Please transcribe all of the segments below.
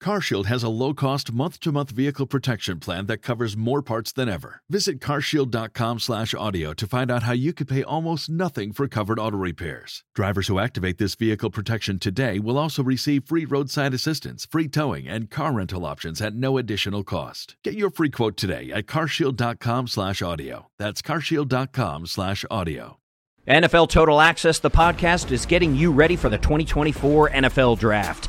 CarShield has a low-cost month-to-month vehicle protection plan that covers more parts than ever. Visit carshield.com/audio to find out how you could pay almost nothing for covered auto repairs. Drivers who activate this vehicle protection today will also receive free roadside assistance, free towing, and car rental options at no additional cost. Get your free quote today at carshield.com/audio. That's carshield.com/audio. NFL Total Access, the podcast, is getting you ready for the 2024 NFL Draft.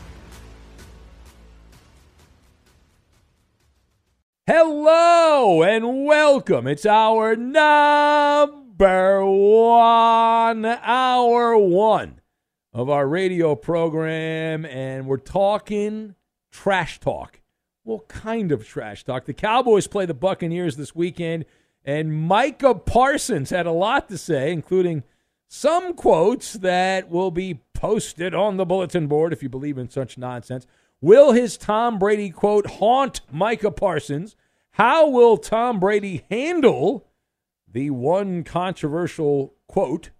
Hello and welcome. It's our hour one of our radio program, and we're talking trash talk. Well, kind of trash talk. The Cowboys play the Buccaneers this weekend, and Micah Parsons had a lot to say, including some quotes that will be posted on the bulletin board if you believe in such nonsense. Will his Tom Brady quote haunt Micah Parsons? How will Tom Brady handle the one controversial quote?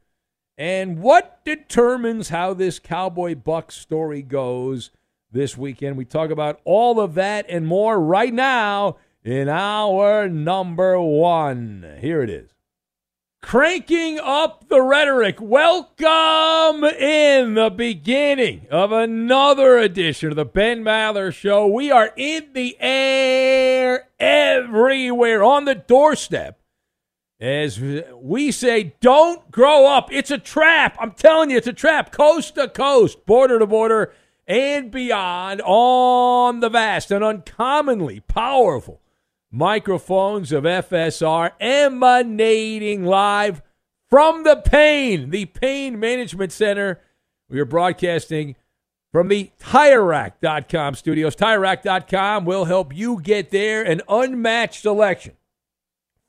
And what determines how this Cowboy Bucs story goes this weekend? We talk about all of that and more right now in hour number one. Here it is. Cranking up the rhetoric. Welcome in the beginning of another edition of the Ben Maller Show. We are in the air everywhere, on the doorstep. As we say, don't grow up. It's a trap. I'm telling you, it's a trap. Coast to coast, border to border, and beyond on the vast and uncommonly powerful microphones of FSR, emanating live from the Pain Management Center. We are broadcasting from the TireRack.com studios. TireRack.com will help you get there. An unmatched selection,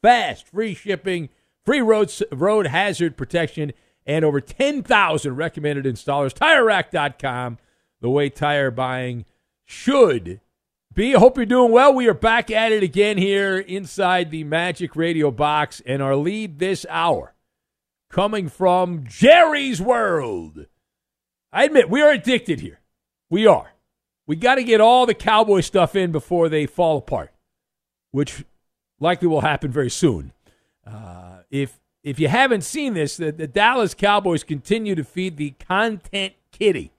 fast, free shipping, free road hazard protection, and over 10,000 recommended installers. TireRack.com, the way tire buying should be. I hope you're doing well. We are back at it again here inside the Magic Radio Box, and our lead this hour coming from Jerry's World. I admit, we are addicted here. We are. We got to get all the Cowboy stuff in before they fall apart, which likely will happen very soon. If you haven't seen this, the Dallas Cowboys continue to feed the content kitty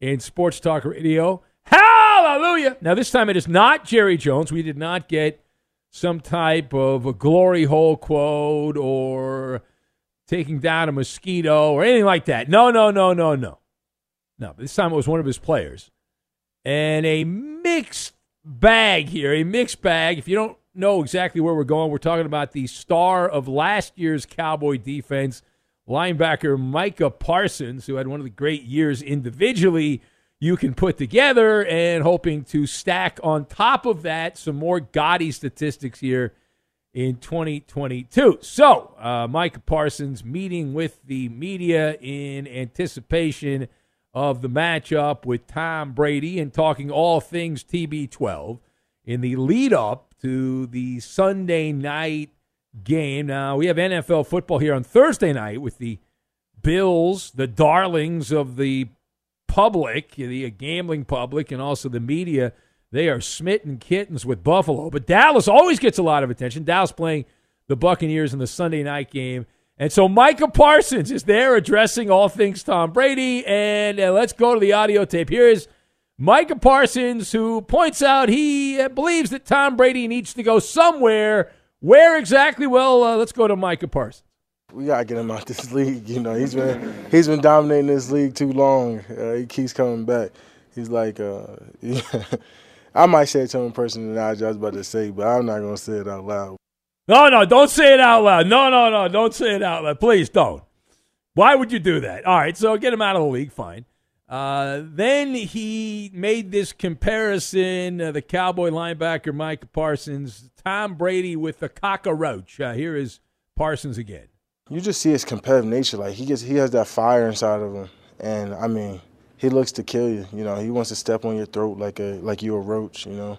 in Sports Talk Radio. Hallelujah! Now, this time it is not Jerry Jones. We did not get some type of a glory hole quote or taking down a mosquito or anything like that. No. No, but this time it was one of his players. And a mixed bag here, a mixed bag. If you don't know exactly where we're going, we're talking about the star of last year's Cowboy defense, linebacker Micah Parsons, who had one of the great years individually you can put together, and hoping to stack on top of that some more gaudy statistics here in 2022. So, Micah Parsons meeting with the media in anticipation of the matchup with Tom Brady and talking all things TB12 in the lead-up to the Sunday night game. Now, we have NFL football here on Thursday night with the Bills, the darlings of the public, the gambling public, and also the media. They are smitten kittens with Buffalo. But Dallas always gets a lot of attention. Dallas playing the Buccaneers in the Sunday night game. And so Micah Parsons is there addressing all things Tom Brady. And let's go to the audio tape. Here is Micah Parsons, who points out he believes that Tom Brady needs to go somewhere. Where exactly? Well, let's go to Micah Parsons. We got to get him out this league. You know, he's been dominating this league too long. He keeps coming back. He's like, yeah. I might say it to him in person, I was about to say, but I'm not going to say it out loud. No, don't say it out loud. No, don't say it out loud. Please don't. Why would you do that? All right, so get him out of the league, fine. Then he made this comparison, the Cowboy linebacker Micah Parsons, Tom Brady with the cockroach. Here is Parsons again. You just see his competitive nature. Like, he has that fire inside of him. And, I mean, he looks to kill you. You know, he wants to step on your throat like you're a roach, you know.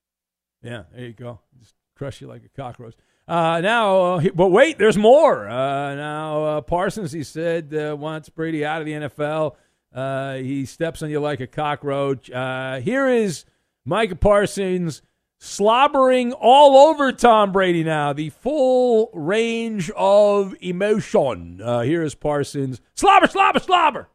Yeah, there you go. Just crush you like a cockroach. But wait, there's more. Parsons, he said, wants Brady out of the NFL. He steps on you like a cockroach. Here is Micah Parsons slobbering all over Tom Brady now, the full range of emotion. Here is Parsons. Slobber, slobber, slobber.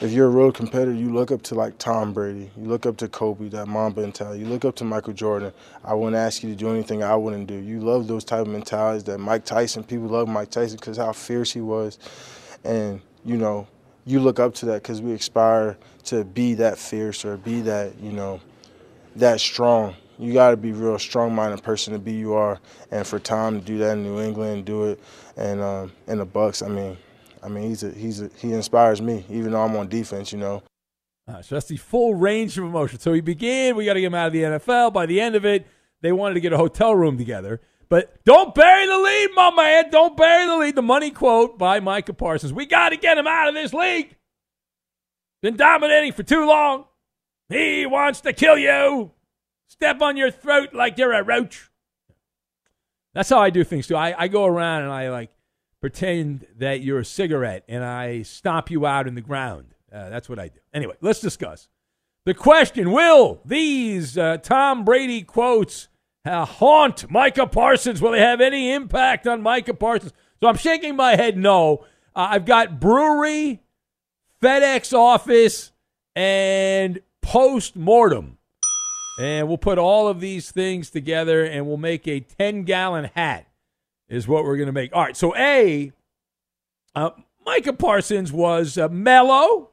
If you're a real competitor, you look up to, like, Tom Brady. You look up to Kobe, that Mamba mentality. You look up to Michael Jordan. I wouldn't ask you to do anything I wouldn't do. You love those type of mentalities that Mike Tyson, people love Mike Tyson because how fierce he was. And, you know, you look up to that because we aspire to be that fierce or be that, you know, that strong. You got to be a real strong-minded person to be you are. And for Tom to do that in New England, do it, and in the Bucks, I mean, he inspires me, even though I'm on defense, you know. So that's the full range of emotion. So he began, we got to get him out of the NFL. By the end of it, they wanted to get a hotel room together. But don't bury the lead, my man. Don't bury the lead. The money quote by Micah Parsons. We got to get him out of this league. Been dominating for too long. He wants to kill you. Step on your throat like you're a roach. That's how I do things, too. I go around and I, like, pretend that you're a cigarette, and I stomp you out in the ground. That's what I do. Anyway, let's discuss the question. Will these Tom Brady quotes haunt Micah Parsons? Will they have any impact on Micah Parsons? So I'm shaking my head no. I've got brewery, FedEx office, and post-mortem. And we'll put all of these things together, and we'll make a 10-gallon hat. Is what we're going to make. All right, so Micah Parsons was mellow.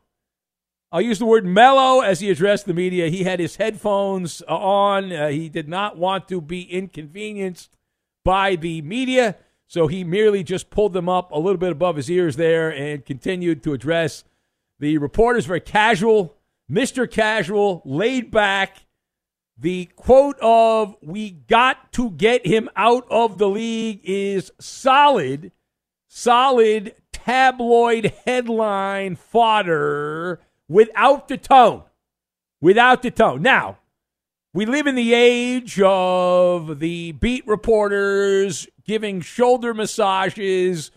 I'll use the word mellow as he addressed the media. He had his headphones on. He did not want to be inconvenienced by the media, so he merely just pulled them up a little bit above his ears there and continued to address the reporters. Very casual, Mr. Casual, laid back. The quote of "we got to get him out of the league" is solid tabloid headline fodder without the tone. Now, we live in the age of the beat reporters giving shoulder massages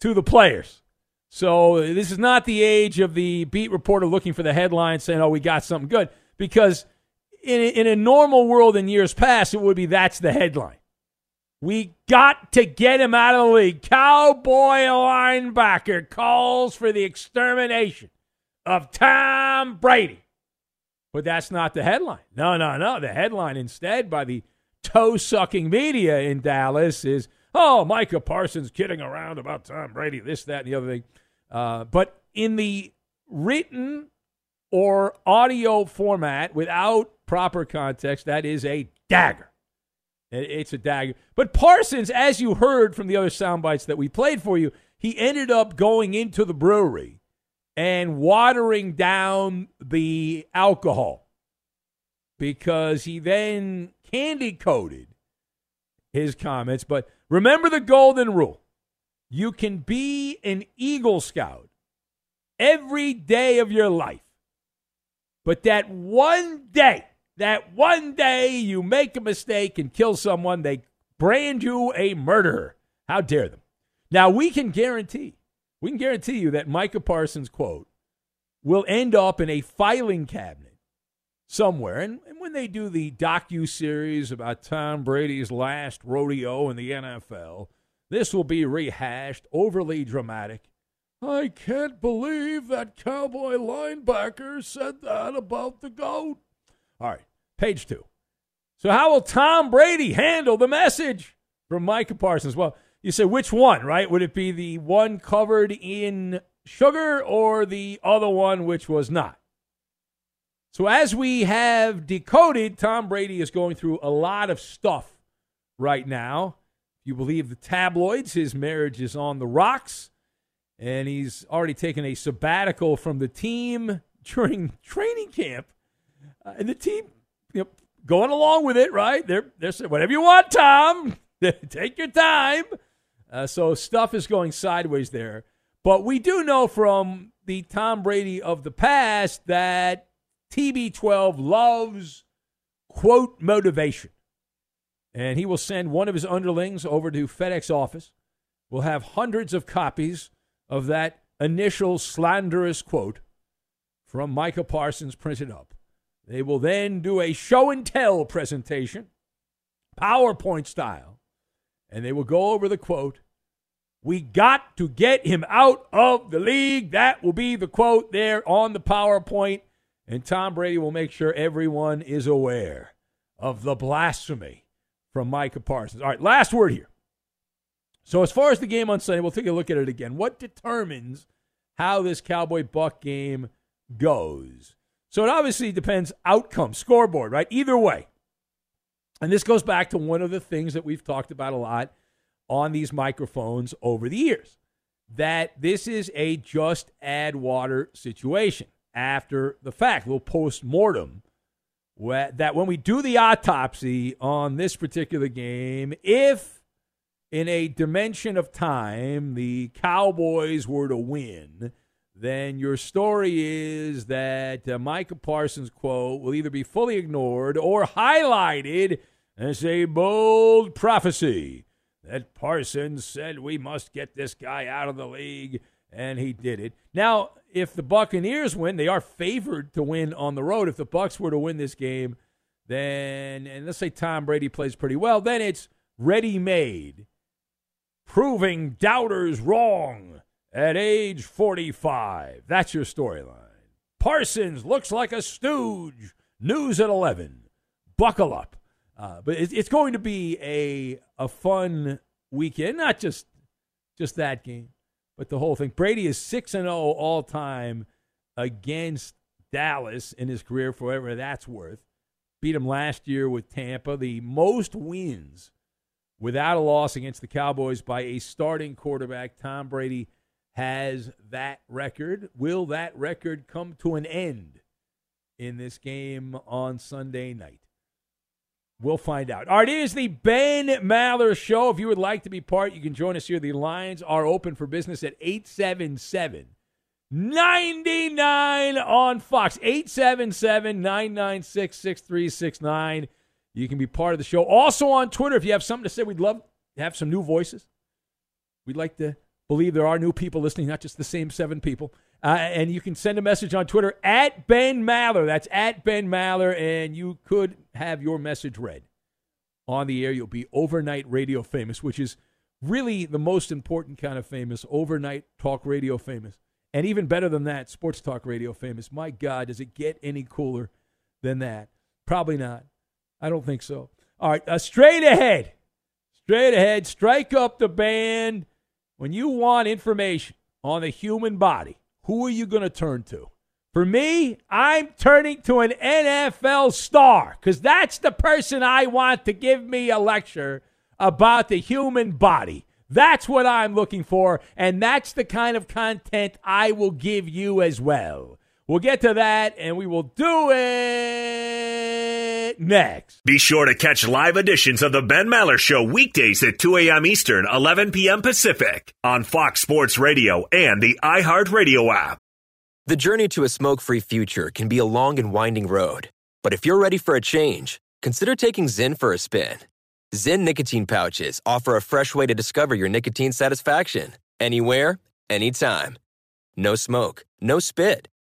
to the players. So this is not the age of the beat reporter looking for the headline saying, oh, we got something good, because in a normal world in years past, it would be that's the headline. We got to get him out of the league. Cowboy linebacker calls for the extermination of Tom Brady. But that's not the headline. No. The headline instead by the toe-sucking media in Dallas is, oh, Micah Parsons kidding around about Tom Brady, this, that, and the other thing. But in the written or audio format without proper context, that is a dagger. It's a dagger. But Parsons, as you heard from the other sound bites that we played for you, he ended up going into the brewery and watering down the alcohol because he then candy-coated his comments. But remember the golden rule. You can be an Eagle Scout every day of your life. But that one day you make a mistake and kill someone, they brand you a murderer. How dare them. Now, we can guarantee you that Micah Parsons' quote will end up in a filing cabinet somewhere. And when they do the docu-series about Tom Brady's last rodeo in the NFL, this will be rehashed, overly dramatic. I can't believe that Cowboy linebacker said that about the GOAT. All right, page two. So how will Tom Brady handle the message from Micah Parsons? Well, you say which one, right? Would it be the one covered in sugar or the other one which was not? So as we have decoded, Tom Brady is going through a lot of stuff right now. If you believe the tabloids, his marriage is on the rocks, and he's already taken a sabbatical from the team during training camp. And the team, going along with it, right? They're saying, whatever you want, Tom. Take your time. So stuff is going sideways there. But we do know from the Tom Brady of the past that TB12 loves, quote, motivation. And he will send one of his underlings over to FedEx office. We'll have hundreds of copies of that initial slanderous quote from Micah Parsons printed up. They will then do a show-and-tell presentation, PowerPoint style, and they will go over the quote. We got to get him out of the league. That will be the quote there on the PowerPoint, and Tom Brady will make sure everyone is aware of the blasphemy from Micah Parsons. All right, last word here. So as far as the game on Sunday, we'll take a look at it again. What determines how this Cowboy-Buck game goes? So it obviously depends outcome, scoreboard, right? Either way. And this goes back to one of the things that we've talked about a lot on these microphones over the years, that this is a just add water situation after the fact. We'll post-mortem that when we do the autopsy on this particular game, if in a dimension of time the Cowboys were to win, then your story is that Micah Parsons' quote will either be fully ignored or highlighted as a bold prophecy that Parsons said we must get this guy out of the league, and he did it. Now, if the Buccaneers win, they are favored to win on the road. If the Bucs were to win this game, then, and let's say Tom Brady plays pretty well, then it's ready-made, proving doubters wrong. At age 45, that's your storyline. Parsons looks like a stooge. News at 11. Buckle up. But it's going to be a fun weekend, not just that game, but the whole thing. Brady is 6-0 all-time against Dallas in his career, for whatever that's worth. Beat him last year with Tampa. The most wins without a loss against the Cowboys by a starting quarterback. Tom Brady has that record. Will that record come to an end in this game on Sunday night? We'll find out. All right, it is the Ben Maller Show. If you would like to be part, you can join us here. The lines are open for business at 877-99 on Fox. 877-996-6369. You can be part of the show. Also on Twitter, if you have something to say, we'd love to have some new voices. We'd like to believe there are new people listening, not just the same seven people. And you can send a message on Twitter at Ben Maller. That's at Ben Maller, and you could have your message read on the air. You'll be overnight radio famous, which is really the most important kind of famous, overnight talk radio famous. And even better than that, sports talk radio famous. My God, does it get any cooler than that? Probably not. I don't think so. All right, straight ahead. Straight ahead, strike up the band. When you want information on the human body, who are you going to turn to? For me, I'm turning to an NFL star because that's the person I want to give me a lecture about the human body. That's what I'm looking for, and that's the kind of content I will give you as well. We'll get to that, and we will do it next. Be sure to catch live editions of the Ben Maller Show weekdays at 2 a.m. Eastern, 11 p.m. Pacific on Fox Sports Radio and the iHeartRadio app. The journey to a smoke-free future can be a long and winding road, but if you're ready for a change, consider taking Zyn for a spin. Zyn nicotine pouches offer a fresh way to discover your nicotine satisfaction. Anywhere, anytime. No smoke, no spit,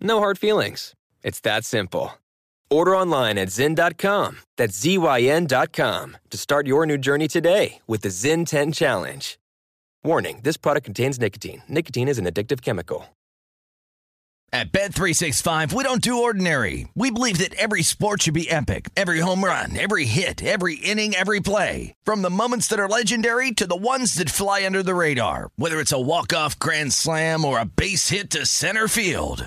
no hard feelings. It's that simple. Order online at Zyn.com, that's Z-Y-N.com, to start your new journey today with the Zyn 10 Challenge. Warning, this product contains nicotine. Nicotine is an addictive chemical. At Bet365, we don't do ordinary. We believe that every sport should be epic. Every home run, every hit, every inning, every play. From the moments that are legendary to the ones that fly under the radar. Whether it's a walk-off grand slam or a base hit to center field.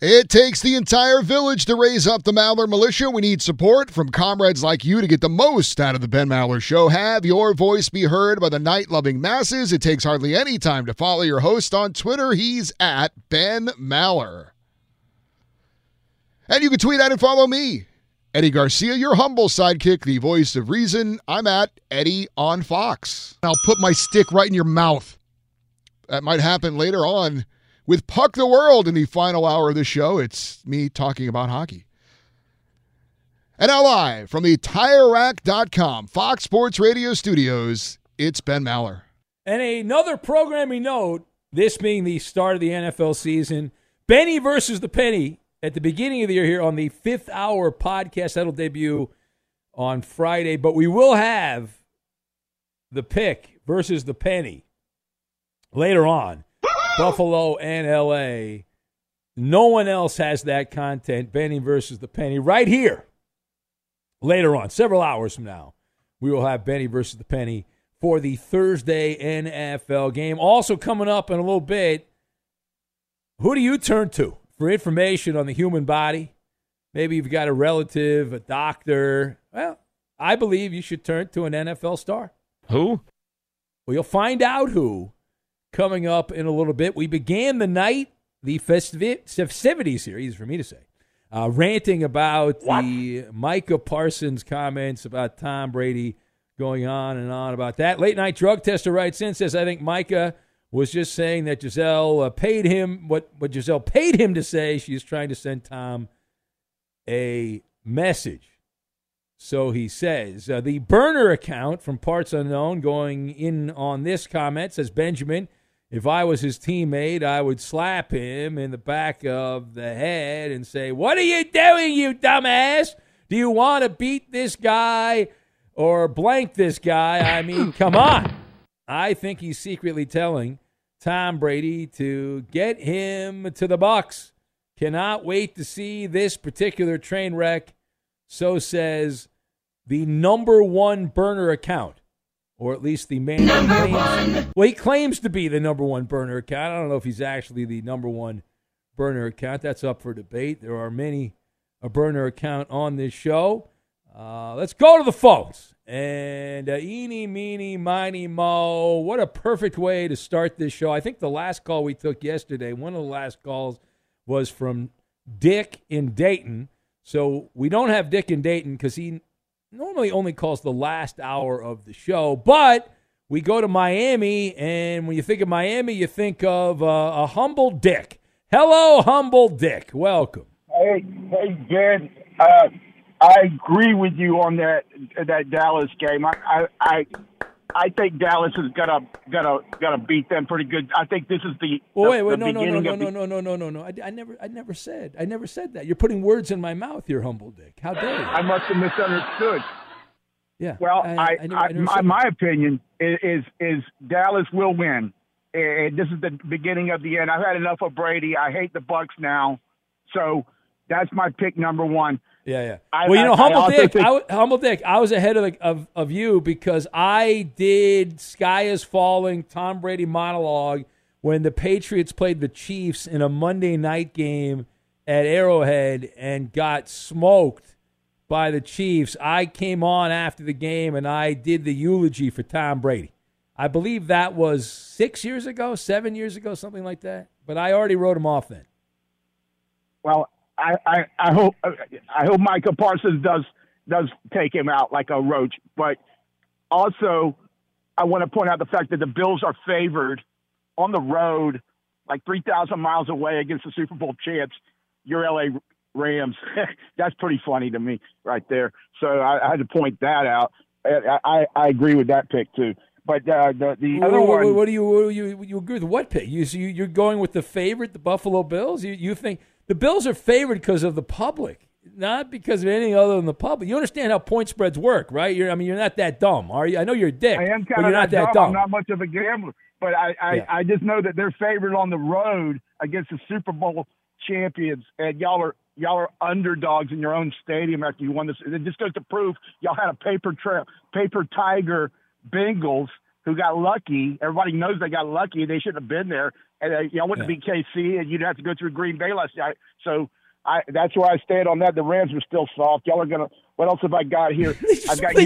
It takes the entire village to raise up the Maller militia. We need support from comrades like you to get the most out of the Ben Maller Show. Have your voice be heard by the night-loving masses. It takes hardly any time to follow your host on Twitter. He's at Ben Maller. And you can tweet at and follow me, Eddie Garcia, your humble sidekick, the voice of reason. I'm at Eddie on Fox. I'll put my stick right in your mouth. That might happen later on. With Puck the World in the final hour of the show, it's me talking about hockey. And now live from the TireRack.com Fox Sports Radio studios, it's Ben Maller. And another programming note, this being the start of the NFL season, Benny versus the Penny at the beginning of the year here on the Fifth Hour podcast. That'll debut on Friday, but we will have the pick versus the penny later on. Buffalo and L.A. No one else has that content, Benny versus the Penny, right here. Later on, several hours from now, we will have Benny versus the Penny for the Thursday NFL game. Also coming up in a little bit, who do you turn to for information on the human body? Maybe you've got a relative, a doctor. Well, I believe you should turn to an NFL star. Who? Well, you'll find out who coming up in a little bit. We began the night, the festivities here, easy for me to say. Ranting about the Micah Parsons comments about Tom Brady, going on and on about that. Late night drug tester writes in, says, I think Micah was just saying that Giselle paid him what Giselle paid him to say. She's trying to send Tom a message. So he says, the burner account from Parts Unknown going in on this comment says, Benjamin, if I was his teammate, I would slap him in the back of the head and say, what are you doing, you dumbass? Do you want to beat this guy or blank this guy? I mean, come on. I think he's secretly telling Tom Brady to get him to the Bucs. Cannot wait to see this particular train wreck, so says the number one burner account. Or at least the man. Number one. Well, he claims to be the number one burner account. I don't know if he's actually the number one burner account. That's up for debate. There are many a burner account on this show. Let's go to the phones. And eeny, meeny, miny, mo. What a perfect way to start this show. I think the last call we took yesterday, one of the last calls, was from Dick in Dayton. So we don't have Dick in Dayton because he normally only calls the last hour of the show, but we go to Miami, and when you think of Miami, you think of a humble Dick. Hello, humble Dick. Welcome. Hey, Ben. I agree with you on that Dallas game. I think Dallas is gonna beat them pretty good. I think this is the no. I never said that. You're putting words in my mouth, you're humble Dick. How dare you? I must have misunderstood. Yeah. Well, my opinion is Dallas will win, and this is the beginning of the end. I've had enough of Brady. I hate the Bucks now, so that's my pick number one. Yeah. Humble Dick, I was ahead of you because I did Sky is Falling Tom Brady monologue when the Patriots played the Chiefs in a Monday night game at Arrowhead and got smoked by the Chiefs. I came on after the game and I did the eulogy for Tom Brady. I believe that was 7 years ago, something like that. But I already wrote him off then. Well, I hope Micah Parsons does take him out like a roach. But also, I want to point out the fact that the Bills are favored on the road, like 3,000 miles away against the Super Bowl champs, your L.A. Rams. That's pretty funny to me right there. So I had to point that out. I agree with that pick, too. But the other one... What do you agree with? What pick? You're going with the favorite, the Buffalo Bills? You think... The Bills are favored because of the public, not because of anything other than the public. You understand how point spreads work, right? You're not that dumb, are you? I know you're a dick, I am, but you're not that dumb. I'm not much of a gambler, but I just know that they're favored on the road against the Super Bowl champions, and y'all are underdogs in your own stadium after you won this. It just goes to prove y'all had a paper tiger Bengals who got lucky. Everybody knows they got lucky. They shouldn't have been there. And y'all wouldn't be KC, and you'd have to go through Green Bay last night. So that's where I stand on that. The Rams were still soft. Y'all are going to – what else have I got here? I've got they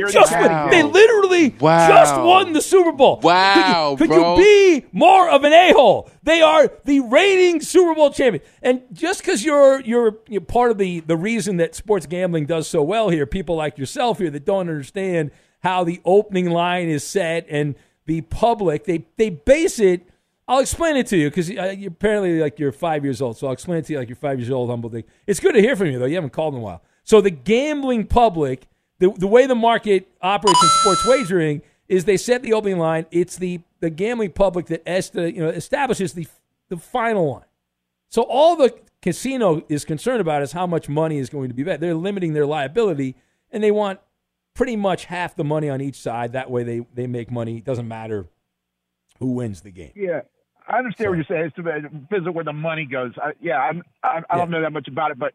literally just won the Super Bowl. Wow, Could you be more of an a-hole? They are the reigning Super Bowl champion. And just because you're part of the reason that sports gambling does so well here, people like yourself here that don't understand how the opening line is set and the public, they base it – I'll explain it to you because you apparently you're 5 years old. So I'll explain it to you like you're 5 years old, humble Dick. It's good to hear from you, though. You haven't called in a while. So the gambling public, the way the market operates in sports wagering is they set the opening line. It's the gambling public that establishes the final line. So all the casino is concerned about is how much money is going to be bet. They're limiting their liability, and they want pretty much half the money on each side. That way they make money. It doesn't matter who wins the game. Yeah. I understand what you're saying. It's to visit where the money goes. I don't know that much about it, but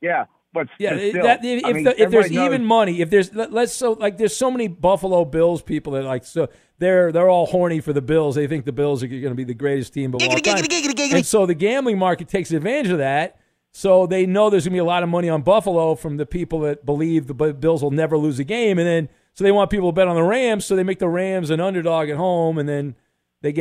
yeah. But yeah, still, if there's even money, there's so many Buffalo Bills people that they're all horny for the Bills. They think the Bills are going to be the greatest team of all time. And so the gambling market takes advantage of that. So they know there's going to be a lot of money on Buffalo from the people that believe the Bills will never lose a game, and then so they want people to bet on the Rams. So they make the Rams an underdog at home, and then they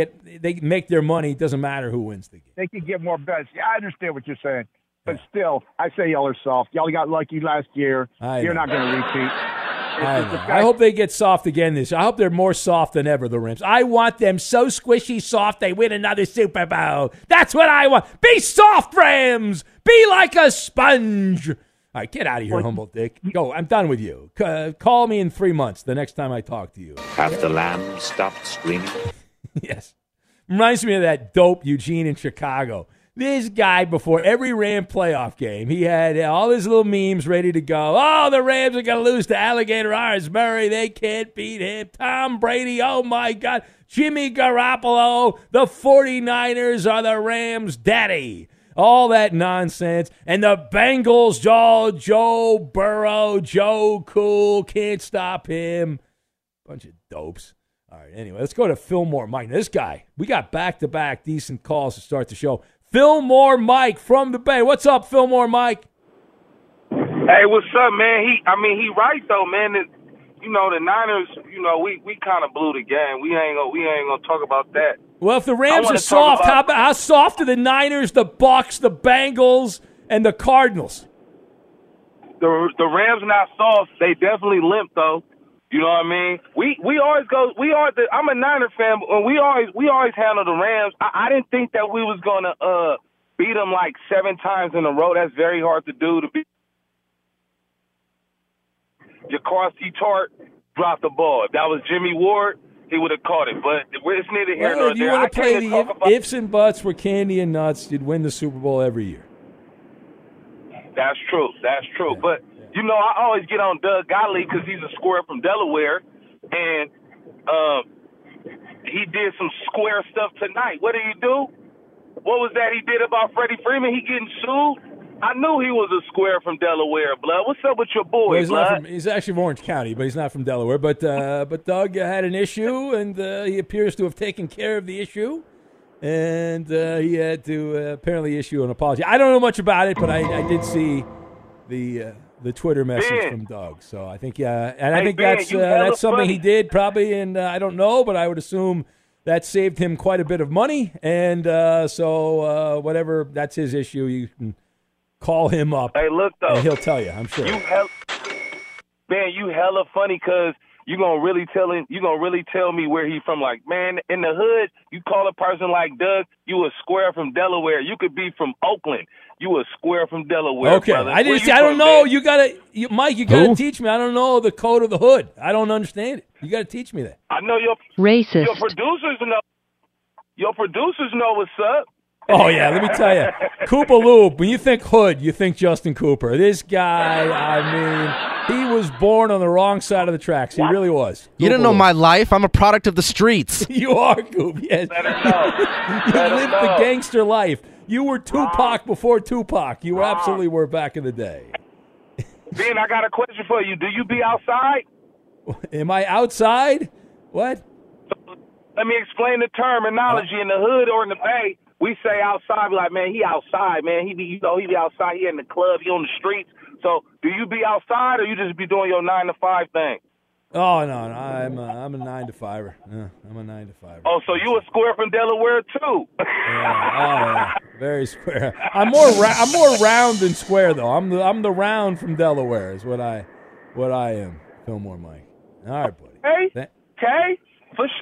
make their money. It doesn't matter who wins the game. They can get more bets. Yeah, I understand what you're saying. But still, I say y'all are soft. Y'all got lucky last year. You're not going to repeat. I hope they get soft again this year. I hope they're more soft than ever, the Rams. I want them so squishy soft they win another Super Bowl. That's what I want. Be soft, Rams. Be like a sponge. All right, get out of here, Humble Dick. Go. I'm done with you. Call me in 3 months the next time I talk to you. Have the lamb stopped screaming? Yes. Reminds me of that dope Eugene in Chicago. This guy, before every Ram playoff game, he had all his little memes ready to go. Oh, the Rams are going to lose to Alligator Arms Murray. They can't beat him. Tom Brady, oh, my God. Jimmy Garoppolo, the 49ers are the Rams' daddy. All that nonsense. And the Bengals, Joe Burrow, Joe Cool, can't stop him. Bunch of dopes. All right, anyway, let's go to Fillmore Mike. Now, this guy, we got back-to-back decent calls to start the show. Fillmore Mike from the Bay. What's up, Fillmore Mike? Hey, what's up, man? He right though, man. The Niners, we kind of blew the game. We ain't gonna talk about that. Well, if the Rams are soft, how soft are the Niners, the Bucs, the Bengals, and the Cardinals? The Rams not soft. They definitely limp though. You know what I mean? I'm a Niner fan, and we always handle the Rams. I didn't think that we was gonna beat them like 7 times in a row. That's very hard to do. To be Jacarsy Tart dropped the ball. If that was Jimmy Ward, he would have caught it. But it's neither here nor there. If you want to play the ifs and buts were candy and nuts, you'd win the Super Bowl every year. That's true. That's true. Yeah. But. You know, I always get on Doug Gottlieb because he's a square from Delaware, and he did some square stuff tonight. What did he do? What was that he did about Freddie Freeman? He getting sued? I knew he was a square from Delaware, blood. What's up with your boy, well, blood? He's actually from Orange County, but he's not from Delaware. But Doug had an issue, and he appears to have taken care of the issue. And he had to apparently issue an apology. I don't know much about it, but I did see the Twitter message from Doug. So I think, yeah, and I think Ben, that's something funny. He did probably, and I don't know, but I would assume that saved him quite a bit of money. And so whatever, that's his issue. You can call him up. Hey, look, though. And he'll tell you, I'm sure. Ben, you hella funny because you're going to really tell me where he's from. Like, man, in the hood, you call a person like Doug, you a square from Delaware. You could be from Oakland. You a square from Delaware, okay. Brother. I don't know. Man? You gotta teach me. I don't know the code of the hood. I don't understand it. You gotta teach me that. I know your racist. Your producers know what's up. Oh yeah, let me tell you, Koopa Loop. When you think hood, you think Justin Cooper. This guy, he was born on the wrong side of the tracks. He really was. You didn't know my life. I'm a product of the streets. You are, Coop. Yes. Let him know. You lived the gangster life. You were Tupac before Tupac. You absolutely were back in the day. Ben, I got a question for you. Do you be outside? Am I outside? What? So, let me explain the terminology. In the hood or in the Bay, we say outside. We're like, man, he outside, man. He be outside. He in the club. He on the streets. So do you be outside or you just be doing your 9-to-5 thing? Oh, no. I'm a 9-to-5-er. I'm a 9-to-5-er. Oh, so you a square from Delaware, too. Yeah. Very square. I'm more round than square, though. I'm the round from Delaware is what I am. Fillmore Mike. All right, buddy. Hey.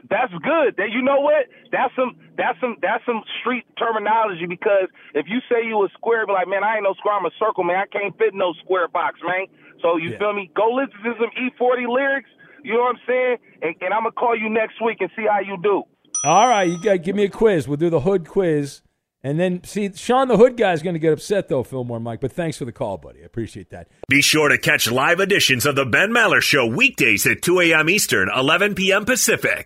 That's good. That, you know what? That's some street terminology, because if you say you a square, be like, man, I ain't no square, I'm a circle, man. I can't fit no square box, man. So you feel me? Go listen to some E40 lyrics. You know what I'm saying? And I'm gonna call you next week and see how you do. All right, you gotta give me a quiz. We'll do the hood quiz. And then, see, Sean the Hood guy is going to get upset, though, Fillmore, Mike. But thanks for the call, buddy. I appreciate that. Be sure to catch live editions of the Ben Maller Show weekdays at 2 a.m. Eastern, 11 p.m. Pacific.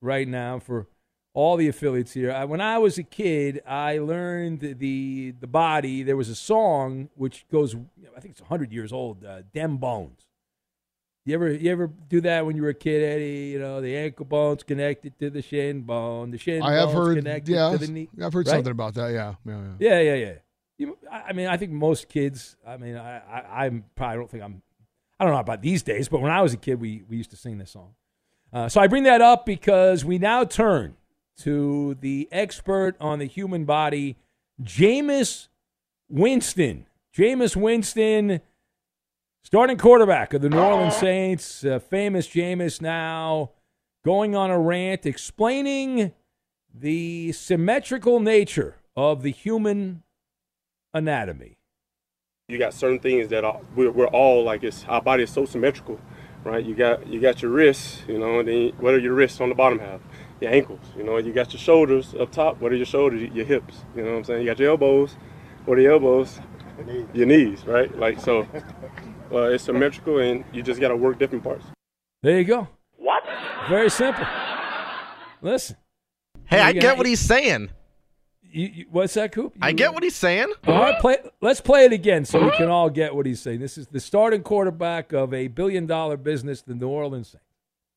right now, for all the affiliates here, when I was a kid, I learned the body. There was a song which goes, I think it's 100 years old, Dem Bones. You ever do that when you were a kid, Eddie? You know, the ankle bone's connected to the shin bone. The shin bone's connected to the knee. I've heard something about that, yeah. I mean, I think most kids, I mean, I'm probably don't think I'm, I don't know about these days, but when I was a kid, we used to sing this song. So I bring that up because we now turn to the expert on the human body, Jameis Winston. Jameis Winston, starting quarterback of the New Orleans Saints, famous Jameis now, going on a rant explaining the symmetrical nature of the human anatomy. You got certain things that are, we're all like, it's, our body is so symmetrical, right? You got your wrists, you know, and then what are your wrists on the bottom half? Your ankles, you know, you got your shoulders up top. What are your shoulders? Your hips, you know what I'm saying? You got your elbows. What are your elbows? Your knees, right? Like, so it's symmetrical, and you just got to work different parts. There you go. What? Very simple. Listen. Hey, I get what he's saying. What's that, Coop? I get what he's saying. All right, let's play it again so we can all get what he's saying. This is the starting quarterback of a billion-dollar business, the New Orleans Saints.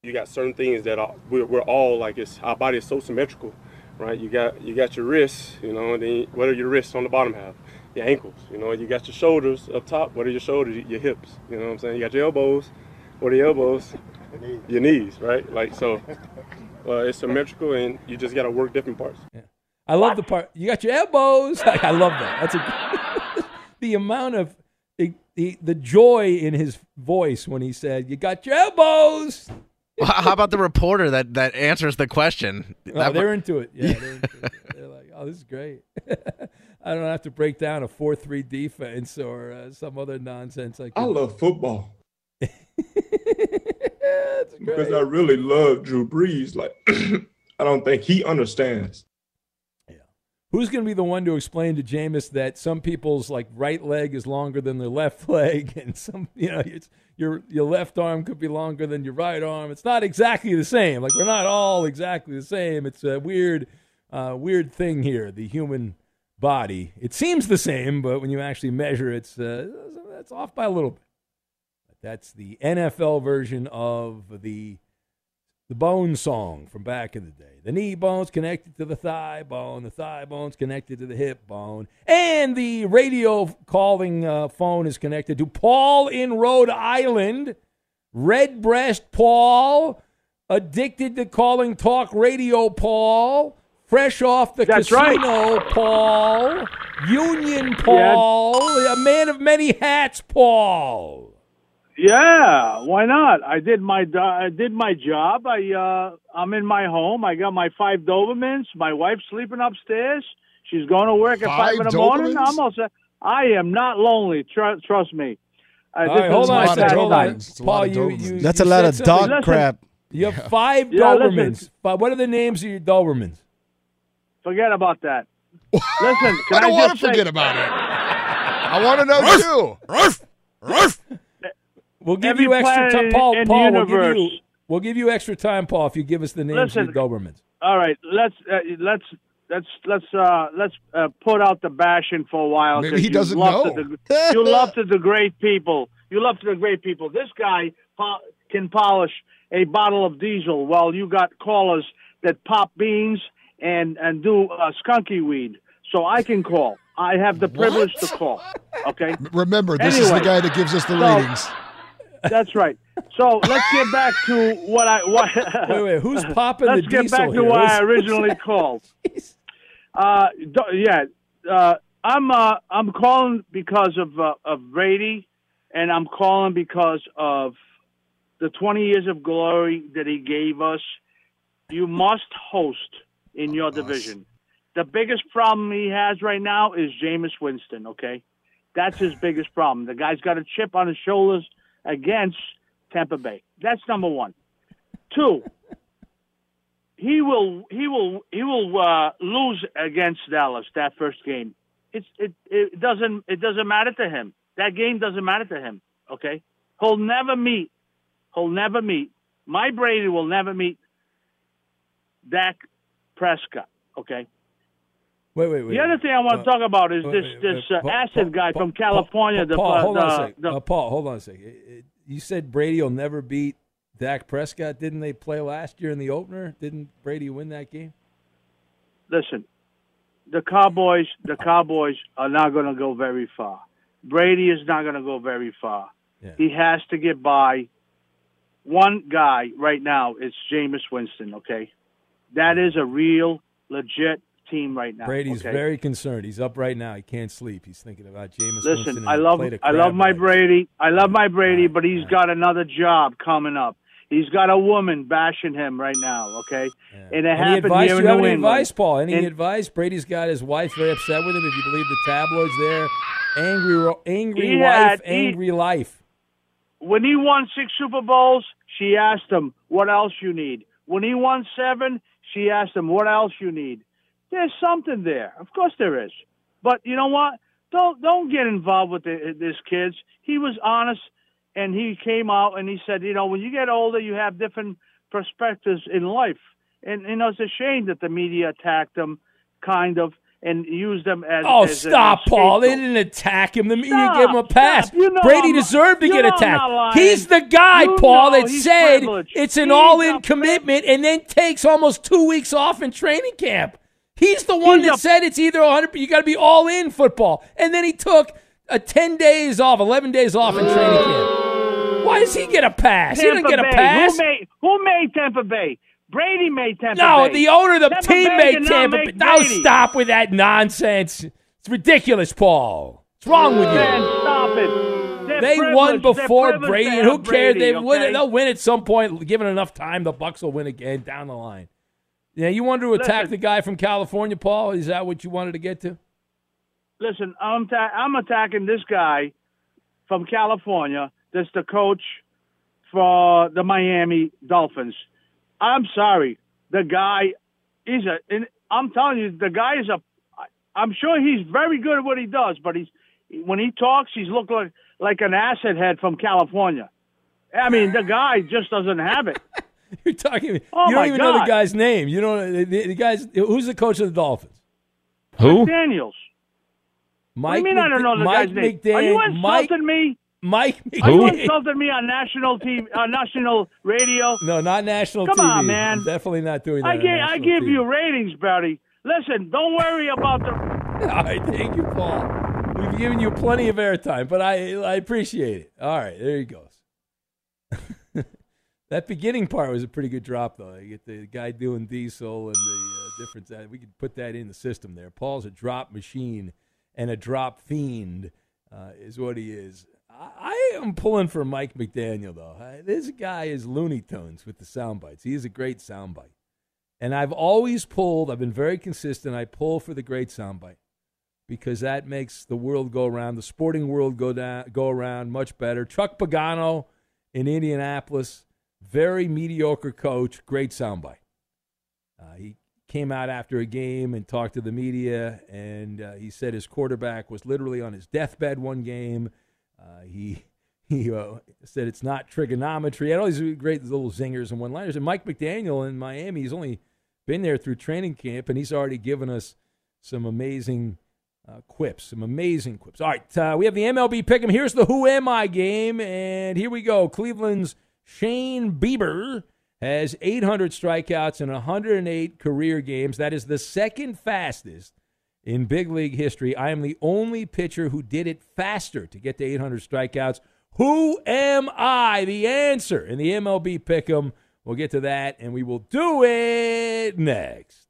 You got certain things that are, we're all like, it's, our body is so symmetrical, right? You got your wrists, you know, and then what are your wrists on the bottom half? Your ankles, you know, you got your shoulders up top. What are your shoulders? Your hips, you know what I'm saying? You got your elbows. What are your elbows? Your knees, right? Like, so it's symmetrical, and you just got to work different parts. Yeah. I love the part. You got your elbows. I love that. That's a, the amount of the joy in his voice when he said, "You got your elbows." Well, how about the reporter that answers the question? Oh, they're into it. Yeah, they're into it. They're like, "Oh, this is great." I don't have to break down a 4-3 defense or some other nonsense like that. I love football. Because I really love Drew Brees. Like, I don't think he understands. Who's going to be the one to explain to Jameis that some people's like right leg is longer than their left leg, and some, you know, it's, your left arm could be longer than your right arm? It's not exactly the same. Like, we're not all exactly the same. It's a weird thing here. The human body. It seems the same, but when you actually measure, it's off by a little bit. But that's the NFL version of the bone song from back in the day. The knee bone's connected to the thigh bone's connected to the hip bone, and the radio calling phone is connected to Paul in Rhode Island. Redbreast Paul, addicted to calling talk radio Paul, fresh off the That's casino right. Paul, union Paul, yeah. A man of many hats Paul. Yeah, why not? I did my job. I'm in my home. I got my 5 Dobermans. My wife's sleeping upstairs. She's going to work at 5 in the morning. I'm all set. I am not lonely. Trust me. Hold on. Paul, you that's a lot of dog crap. You have 5 Dobermans. But what are the names of your Dobermans? Forget about that. Listen, I don't want to forget about it. I want to know too. We'll give you extra time, Paul. Paul, we'll give you extra time, Paul, if you give us the names of the Dobermans. All right, let's put out the bashing for a while. Maybe he doesn't know. You love to degrade people. You love to degrade people. This guy can polish a bottle of diesel while you got callers that pop beans and do skunky weed. So I can call. I have the privilege to call. Okay. Remember, this is the guy that gives us the ratings. That's right. So let's get back to what I. Wait. Who's popping the diesel? Let's get back to why I originally called. I'm calling because of Brady, and I'm calling because of the 20 years of glory that he gave us. You must host in your division. The biggest problem he has right now is Jameis Winston. Okay, that's his biggest problem. The guy's got a chip on his shoulders against Tampa Bay. That's number one. 2, he will lose against Dallas that first game. It doesn't matter to him. That game doesn't matter to him. Okay, he'll never meet. My Brady will never meet Dak Prescott. Okay. Wait. The other thing I want to talk about is this acid guy from California. Paul, hold on a second. You said Brady will never beat Dak Prescott. Didn't they play last year in the opener? Didn't Brady win that game? Listen, The Cowboys are not going to go very far. Brady is not going to go very far. Yeah. He has to get by one guy right now. It's Jameis Winston, okay? That is a real, legit team right now. Brady's very concerned. He's up right now. He can't sleep. He's thinking about Jameis Winston. Listen, I love my Brady, but he's got another job coming up. He's got a woman bashing him right now, okay? Yeah. And it happened here in New England. Any advice, Paul? Any advice? Brady's got his wife very upset with him, if you believe the tabloids there. Angry wife. When he won 6 Super Bowls, she asked him, what else you need? When he won 7, she asked him, what else you need? There's something there. Of course there is. But you know what? Don't get involved with this kids. He was honest. And he came out and he said, you know, when you get older, you have different perspectives in life. And, you know, it's a shame that the media attacked him, kind of, and used him as... Oh, as stop, Paul. They didn't attack him. The media gave him a pass. You know Brady deserved to get attacked. He's the guy, Paul, that said privileged. It's an all-in commitment and then takes almost 2 weeks off in training camp. He's the one that said it's either 100%, you got to be all-in football. And then he took 11 days off in training camp. Why does he get a pass? He didn't get a pass. Who made Tampa Bay? Brady made Tampa Bay. No, the owner of the team made Tampa Bay. Now stop with that nonsense. It's ridiculous, Paul. What's wrong with you? Man, stop it. They won before Brady, and who cares? They'll win at some point. Given enough time, the Bucs will win again down the line. Yeah, you wanted to attack the guy from California, Paul? Is that what you wanted to get to? Listen, I'm attacking this guy from California. That's the coach for the Miami Dolphins. I'm sorry. The guy I'm telling you, the guy is I'm sure he's very good at what he does, but when he talks, he's looked like an acid head from California. I mean, the guy just doesn't have it. You're talking, you don't even know the guy's name. You don't the guy's who's the coach of the Dolphins? Who? McDaniel. Mike. What do you mean I don't know the guy's name? Are you insulting me? Mike McDaniel. Are you insulting me on national TV, on national radio? No, not national TV. Come on, man. I'm definitely not doing that. I give you ratings, buddy. Listen, don't worry about the... All right, thank you, Paul. We've given you plenty of airtime, but I appreciate it. All right, there he goes. That beginning part was a pretty good drop, though. You get the guy doing diesel and the difference. We could put that in the system there. Paul's a drop machine and a drop fiend is what he is. I am pulling for Mike McDaniel, though. This guy is Looney Tunes with the sound bites. He is a great sound bite. And I've been very consistent, I pull for the great sound bite because that makes the world go around, the sporting world go around much better. Chuck Pagano in Indianapolis, very mediocre coach, great sound bite. He came out after a game and talked to the media, and he said his quarterback was literally on his deathbed one game. He said it's not trigonometry. I had all these great little zingers and one-liners. And Mike McDaniel in Miami, he's only been there through training camp, and he's already given us some amazing quips, some amazing quips. All right, we have the MLB pick'em. Here's the Who Am I game, and here we go. Cleveland's Shane Bieber has 800 strikeouts in 108 career games. That is the second fastest in big league history. I am the only pitcher who did it faster to get to 800 strikeouts. Who am I? The answer in the MLB Pick'em. We'll get to that, and we will do it next.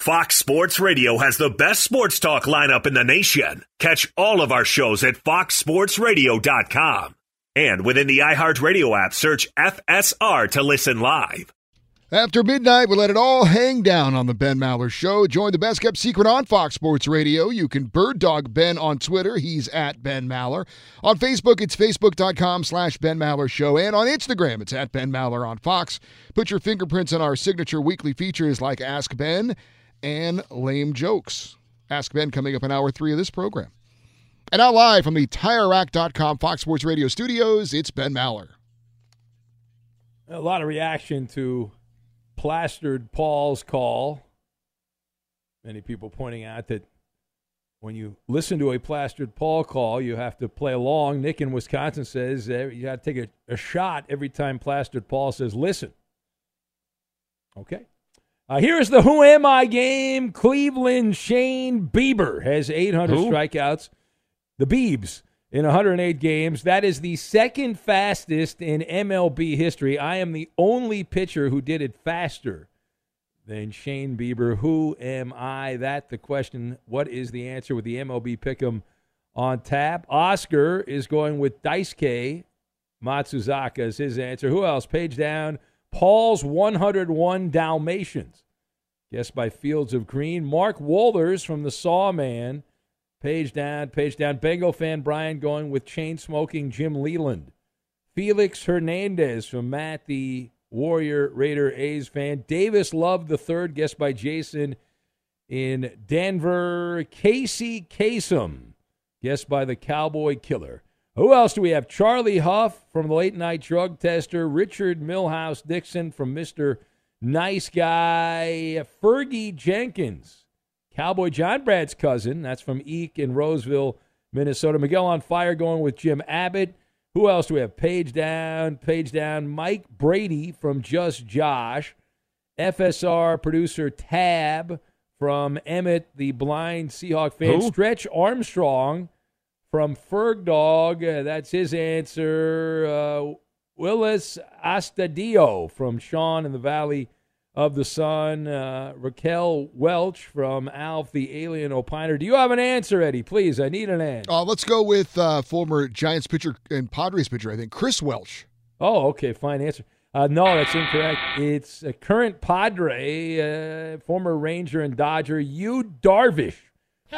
Fox Sports Radio has the best sports talk lineup in the nation. Catch all of our shows at foxsportsradio.com. And within the iHeartRadio app, search FSR to listen live. After midnight, we'll let it all hang down on the Ben Maller Show. Join the best-kept secret on Fox Sports Radio. You can bird dog Ben on Twitter. He's at Ben Maller. On Facebook, it's facebook.com/Ben Maller Show. And on Instagram, it's at Ben Maller on Fox. Put your fingerprints on our signature weekly features like Ask Ben and Lame Jokes. Ask Ben coming up in Hour 3 of this program. And now live from the TireRack.com Fox Sports Radio studios, it's Ben Maller. A lot of reaction to... plastered Paul's call. Many people pointing out that when you listen to a plastered Paul call, you have to play along. Nick in Wisconsin says you got to take a shot every time plastered Paul says, listen. Okay. Here is the Who Am I game. Cleveland Shane Bieber has 800 strikeouts. The Biebs in 108 games. That is the second fastest in MLB history. I am the only pitcher who did it faster than Shane Bieber. Who am I? That's the question. What is the answer with the MLB Pick'em on tap? Oscar is going with Daisuke Matsuzaka is his answer. Who else? Page down. Paul's 101 Dalmatians. Guessed by Fields of Green. Mark Wohlers from the Sawman. Page down, page down. Bengal fan Brian going with chain-smoking Jim Leland. Felix Hernandez from Matt, the Warrior Raider A's fan. Davis Love the third, guessed by Jason in Denver. Casey Kasem, guessed by the Cowboy Killer. Who else do we have? Charlie Huff from the Late Night Drug Tester. Richard Milhouse Dixon from Mr. Nice Guy. Fergie Jenkins, Cowboy John Brad's cousin. That's from Eek in Roseville, Minnesota. Miguel on Fire going with Jim Abbott. Who else do we have? Page down, page down. Mike Brady from Just Josh. FSR producer Tab from Emmett, the blind Seahawk fan. Who? Stretch Armstrong from Ferg Dog, that's his answer. Willis Astadio from Sean in the Valley of the Sun. Raquel Welch from Alf the Alien Opiner. Do you have an answer, Eddie? Please, I need an answer. Let's go with former Giants pitcher and Padres pitcher, I think, Chris Welch. Oh, okay, fine answer. No, that's incorrect. It's a current Padre, former Ranger and Dodger, Yu Darvish.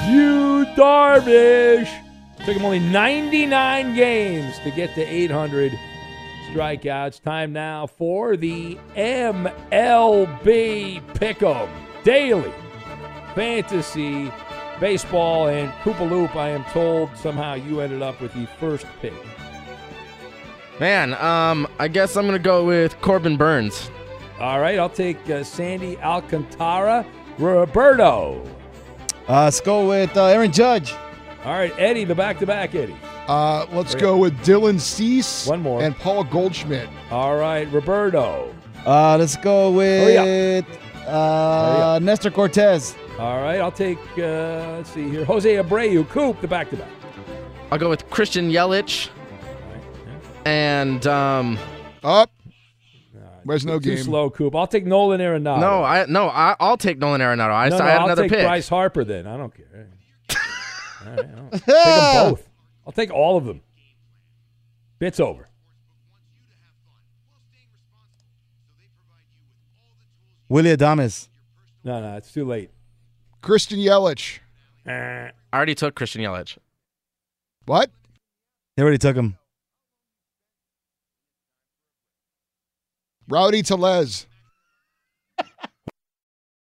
Yu Darvish! Took him only 99 games to get to 800 strikeouts. Time now for the MLB Pick'em Daily Fantasy Baseball and Koopaloop. I am told somehow you ended up with the first pick. Man, I guess I'm going to go with Corbin Burns. All right, I'll take Sandy Alcantara. Roberto. Let's go with Aaron Judge. All right, Eddie, the back-to-back, Eddie. Let's go with Dylan Cease. One more. And Paul Goldschmidt. All right, Roberto. Let's go with Nestor Cortez. All right, I'll take, let's see here, Jose Abreu. Coop, the back-to-back. I'll go with Christian Yelich. Right, yeah. And up. Where's no game? Too slow, Coop. I'll take Nolan Arenado. I'll take Nolan Arenado. I'll take Bryce Harper then. I don't care. All right, I'll take them both. I'll take all of them. Bit's over. Willie Adames. No, it's too late. Christian Yelich. I already took Christian Yelich. What? They already took him. Rowdy Tellez.